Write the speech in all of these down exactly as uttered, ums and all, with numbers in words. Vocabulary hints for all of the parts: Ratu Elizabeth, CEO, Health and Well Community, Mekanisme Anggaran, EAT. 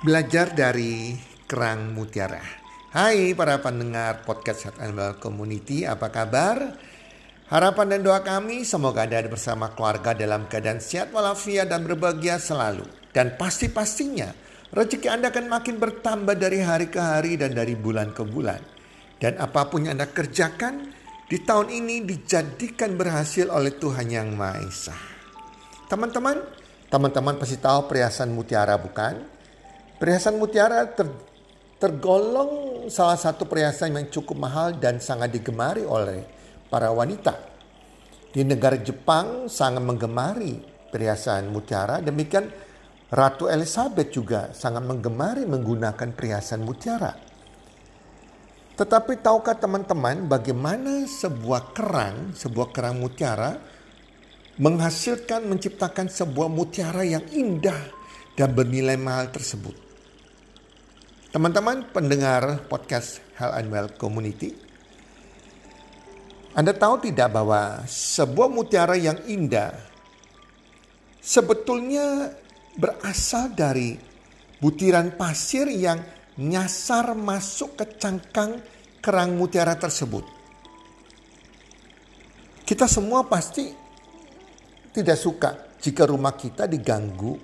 Belajar dari kerang mutiara. Hai para pendengar podcast Health and Well Community, apa kabar? Harapan dan doa kami semoga Anda bersama keluarga dalam keadaan sehat walafiat dan berbahagia selalu. Dan pasti-pastinya rezeki Anda akan makin bertambah dari hari ke hari dan dari bulan ke bulan. Dan apapun yang Anda kerjakan di tahun ini dijadikan berhasil oleh Tuhan Yang Maha Esa. Teman-teman, teman-teman pasti tahu perhiasan mutiara bukan? Perhiasan mutiara ter, tergolong salah satu perhiasan yang cukup mahal dan sangat digemari oleh para wanita. Di negara Jepang sangat menggemari perhiasan mutiara. Demikian Ratu Elizabeth juga sangat menggemari menggunakan perhiasan mutiara. Tetapi tahukah teman-teman bagaimana sebuah kerang, sebuah kerang mutiara menghasilkan, menciptakan sebuah mutiara yang indah dan bernilai mahal tersebut? Teman-teman pendengar podcast Health and Well Community, Anda tahu tidak bahwa sebuah mutiara yang indah sebetulnya berasal dari butiran pasir yang nyasar masuk ke cangkang kerang mutiara tersebut. Kita semua pasti tidak suka jika rumah kita diganggu,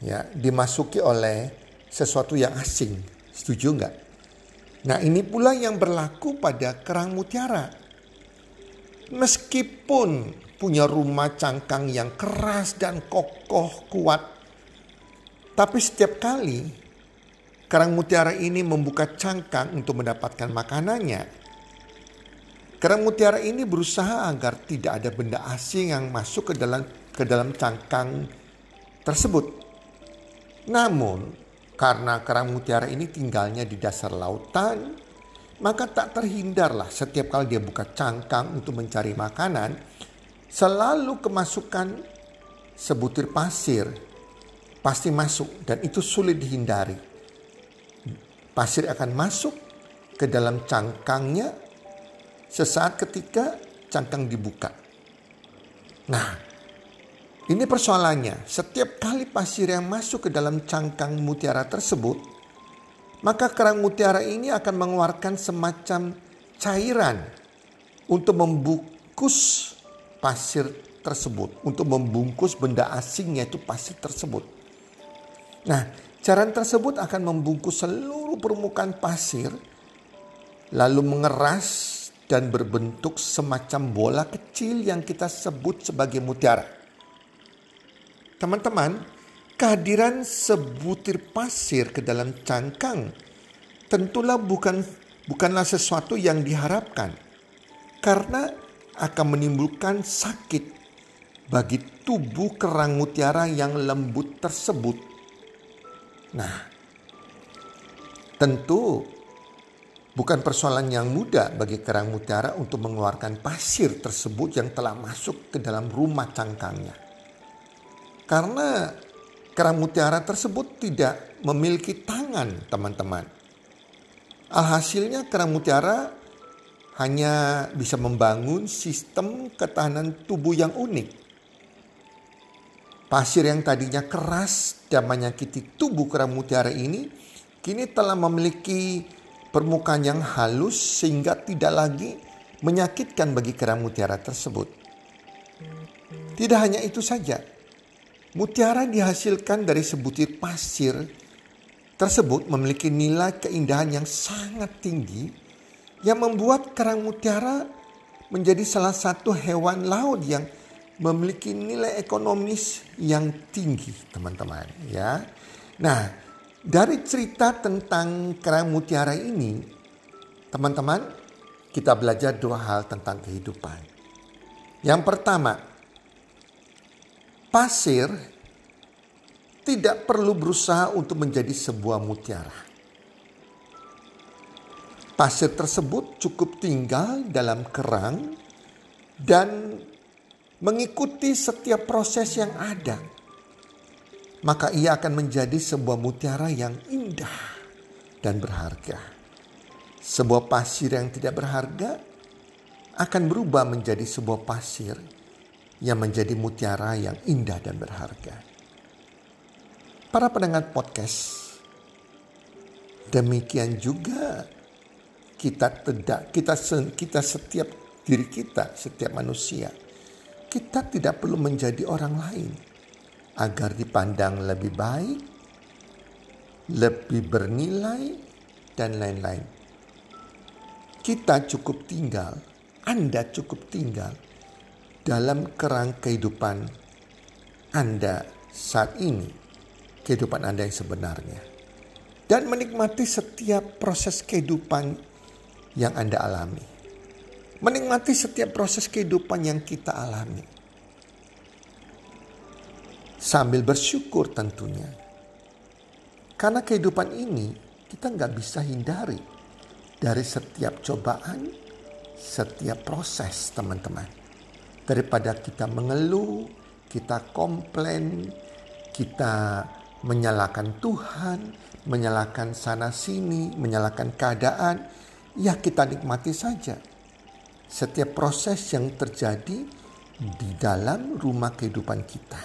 ya, dimasuki oleh sesuatu yang asing. Setuju nggak? Nah, ini pula yang berlaku pada kerang mutiara. Meskipun punya rumah cangkang yang keras dan kokoh kuat, tapi setiap kali kerang mutiara ini membuka cangkang untuk mendapatkan makanannya, kerang mutiara ini berusaha agar tidak ada benda asing yang masuk ke dalam ke dalam cangkang tersebut. Namun, karena kerang mutiara ini tinggalnya di dasar lautan, maka tak terhindarlah setiap kali dia buka cangkang untuk mencari makanan, selalu kemasukan sebutir pasir. Pasti masuk dan itu sulit dihindari. Pasir akan masuk ke dalam cangkangnya sesaat ketika cangkang dibuka. Nah, ini persoalannya, setiap kali pasir yang masuk ke dalam cangkang mutiara tersebut, maka kerang mutiara ini akan mengeluarkan semacam cairan untuk membungkus pasir tersebut, untuk membungkus benda asing yaitu pasir tersebut. Nah, cairan tersebut akan membungkus seluruh permukaan pasir, lalu mengeras dan berbentuk semacam bola kecil yang kita sebut sebagai mutiara. Teman-teman, kehadiran sebutir pasir ke dalam cangkang tentulah bukan bukanlah sesuatu yang diharapkan, karena akan menimbulkan sakit bagi tubuh kerang mutiara yang lembut tersebut. Nah, tentu bukan persoalan yang mudah bagi kerang mutiara untuk mengeluarkan pasir tersebut yang telah masuk ke dalam rumah cangkangnya. Karena kerang mutiara tersebut tidak memiliki tangan, teman-teman. Alhasilnya kerang mutiara hanya bisa membangun sistem ketahanan tubuh yang unik. Pasir yang tadinya keras dan menyakiti tubuh kerang mutiara ini, kini telah memiliki permukaan yang halus sehingga tidak lagi menyakitkan bagi kerang mutiara tersebut. Tidak hanya itu saja, mutiara dihasilkan dari sebutir pasir tersebut memiliki nilai keindahan yang sangat tinggi yang membuat kerang mutiara menjadi salah satu hewan laut yang memiliki nilai ekonomis yang tinggi, teman-teman, ya. Nah, dari cerita tentang kerang mutiara ini, teman-teman, kita belajar dua hal tentang kehidupan. Yang pertama, pasir tidak perlu berusaha untuk menjadi sebuah mutiara. Pasir tersebut cukup tinggal dalam kerang dan mengikuti setiap proses yang ada. Maka ia akan menjadi sebuah mutiara yang indah dan berharga. Sebuah pasir yang tidak berharga akan berubah menjadi sebuah pasir yang menjadi mutiara yang indah dan berharga. Para pendengar podcast Demikian juga kita tidak kita kita setiap diri kita, setiap manusia. Kita tidak perlu menjadi orang lain agar dipandang lebih baik, lebih bernilai, dan lain-lain. Kita cukup tinggal, Anda cukup tinggal dalam kerang kehidupan Anda saat ini, kehidupan Anda yang sebenarnya. Dan menikmati setiap proses kehidupan yang Anda alami. Menikmati setiap proses kehidupan yang kita alami. Sambil bersyukur tentunya. Karena kehidupan ini kita nggak bisa hindari dari setiap cobaan, setiap proses teman-teman. Daripada kita mengeluh, kita komplain, kita menyalahkan Tuhan, menyalahkan sana sini, menyalahkan keadaan. Ya kita nikmati saja setiap proses yang terjadi di dalam rumah kehidupan kita.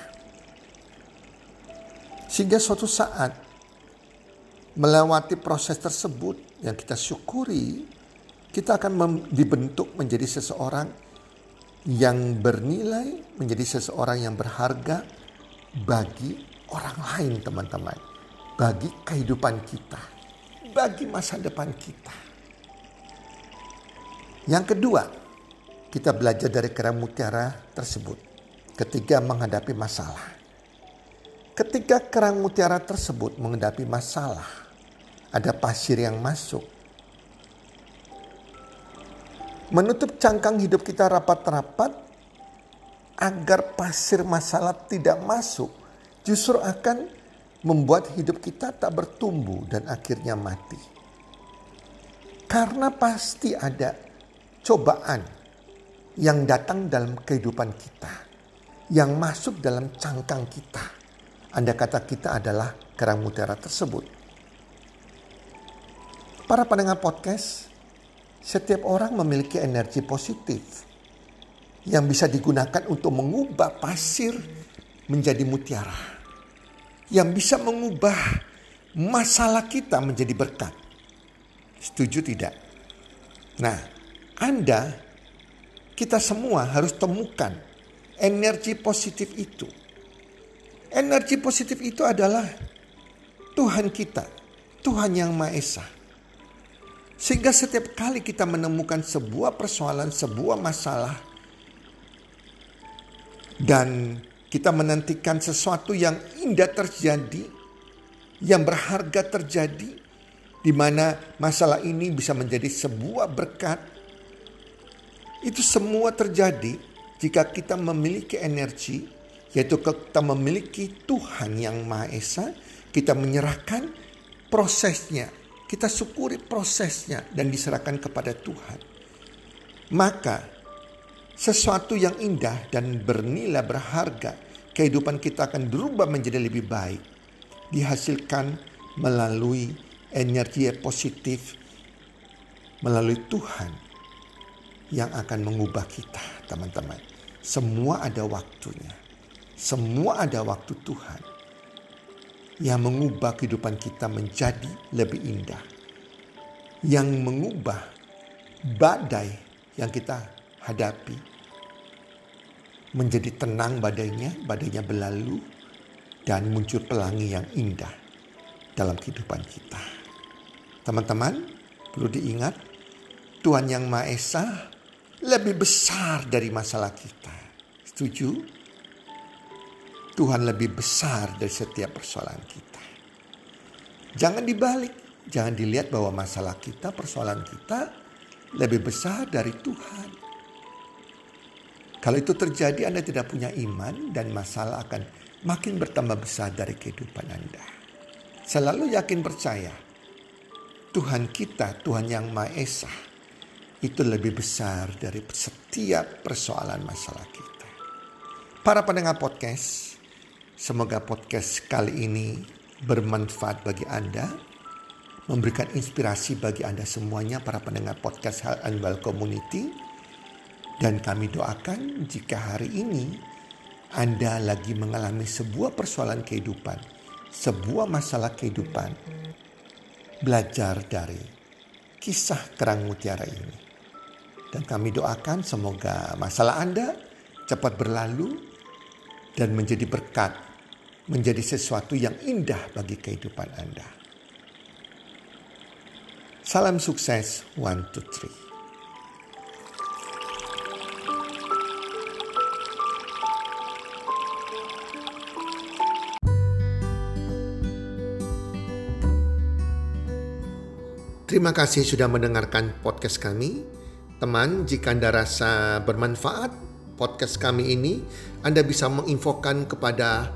Sehingga suatu saat melewati proses tersebut yang kita syukuri, kita akan mem- dibentuk menjadi seseorang yang bernilai, menjadi seseorang yang berharga bagi orang lain teman-teman. Bagi kehidupan kita, bagi masa depan kita. Yang kedua, kita belajar dari kerang mutiara tersebut. Ketiga, menghadapi masalah. Ketika kerang mutiara tersebut menghadapi masalah, ada pasir yang masuk. Menutup cangkang hidup kita rapat-rapat agar pasir masalah tidak masuk, justru akan membuat hidup kita tak bertumbuh dan akhirnya mati. Karena pasti ada cobaan yang datang dalam kehidupan kita, yang masuk dalam cangkang kita. Anda kata kita adalah kerang mutiara tersebut. Para pendengar podcast, setiap orang memiliki energi positif yang bisa digunakan untuk mengubah pasir menjadi mutiara. Yang bisa mengubah masalah kita menjadi berkat. Setuju tidak? Nah, Anda, kita semua harus temukan energi positif itu. Energi positif itu adalah Tuhan kita, Tuhan Yang Maha Esa. Sehingga setiap kali kita menemukan sebuah persoalan, sebuah masalah, dan kita menantikan sesuatu yang indah terjadi, yang berharga terjadi, di mana masalah ini bisa menjadi sebuah berkat, itu semua terjadi jika kita memiliki energi, yaitu kita memiliki Tuhan Yang Maha Esa, kita menyerahkan prosesnya, kita syukuri prosesnya dan diserahkan kepada Tuhan. Maka sesuatu yang indah dan bernilai berharga, kehidupan kita akan berubah menjadi lebih baik. Dihasilkan melalui energi positif, melalui Tuhan yang akan mengubah kita teman-teman. Semua ada waktunya. Semua ada waktu Tuhan yang mengubah kehidupan kita menjadi lebih indah. Yang mengubah badai yang kita hadapi menjadi tenang badainya, badainya berlalu dan muncul pelangi yang indah dalam kehidupan kita. Teman-teman, perlu diingat Tuhan Yang Maha Esa lebih besar dari masalah kita. Setuju? Tuhan lebih besar dari setiap persoalan kita. Jangan dibalik. Jangan dilihat bahwa masalah kita, persoalan kita lebih besar dari Tuhan. Kalau itu terjadi, Anda tidak punya iman dan masalah akan makin bertambah besar dari kehidupan Anda. Selalu yakin percaya. Tuhan kita, Tuhan Yang Maha Esa, itu lebih besar dari setiap persoalan masalah kita. Para pendengar podcast, semoga podcast kali ini bermanfaat bagi Anda, memberikan inspirasi bagi Anda semuanya para pendengar podcast Health and Well Community. Dan kami doakan jika hari ini Anda lagi mengalami sebuah persoalan kehidupan, sebuah masalah kehidupan, belajar dari kisah kerang mutiara ini. Dan kami doakan semoga masalah Anda cepat berlalu dan menjadi berkat, menjadi sesuatu yang indah bagi kehidupan Anda. Salam sukses, one, two, three. Terima kasih sudah mendengarkan podcast kami. Teman, jika Anda rasa bermanfaat podcast kami ini, Anda bisa menginfokan kepada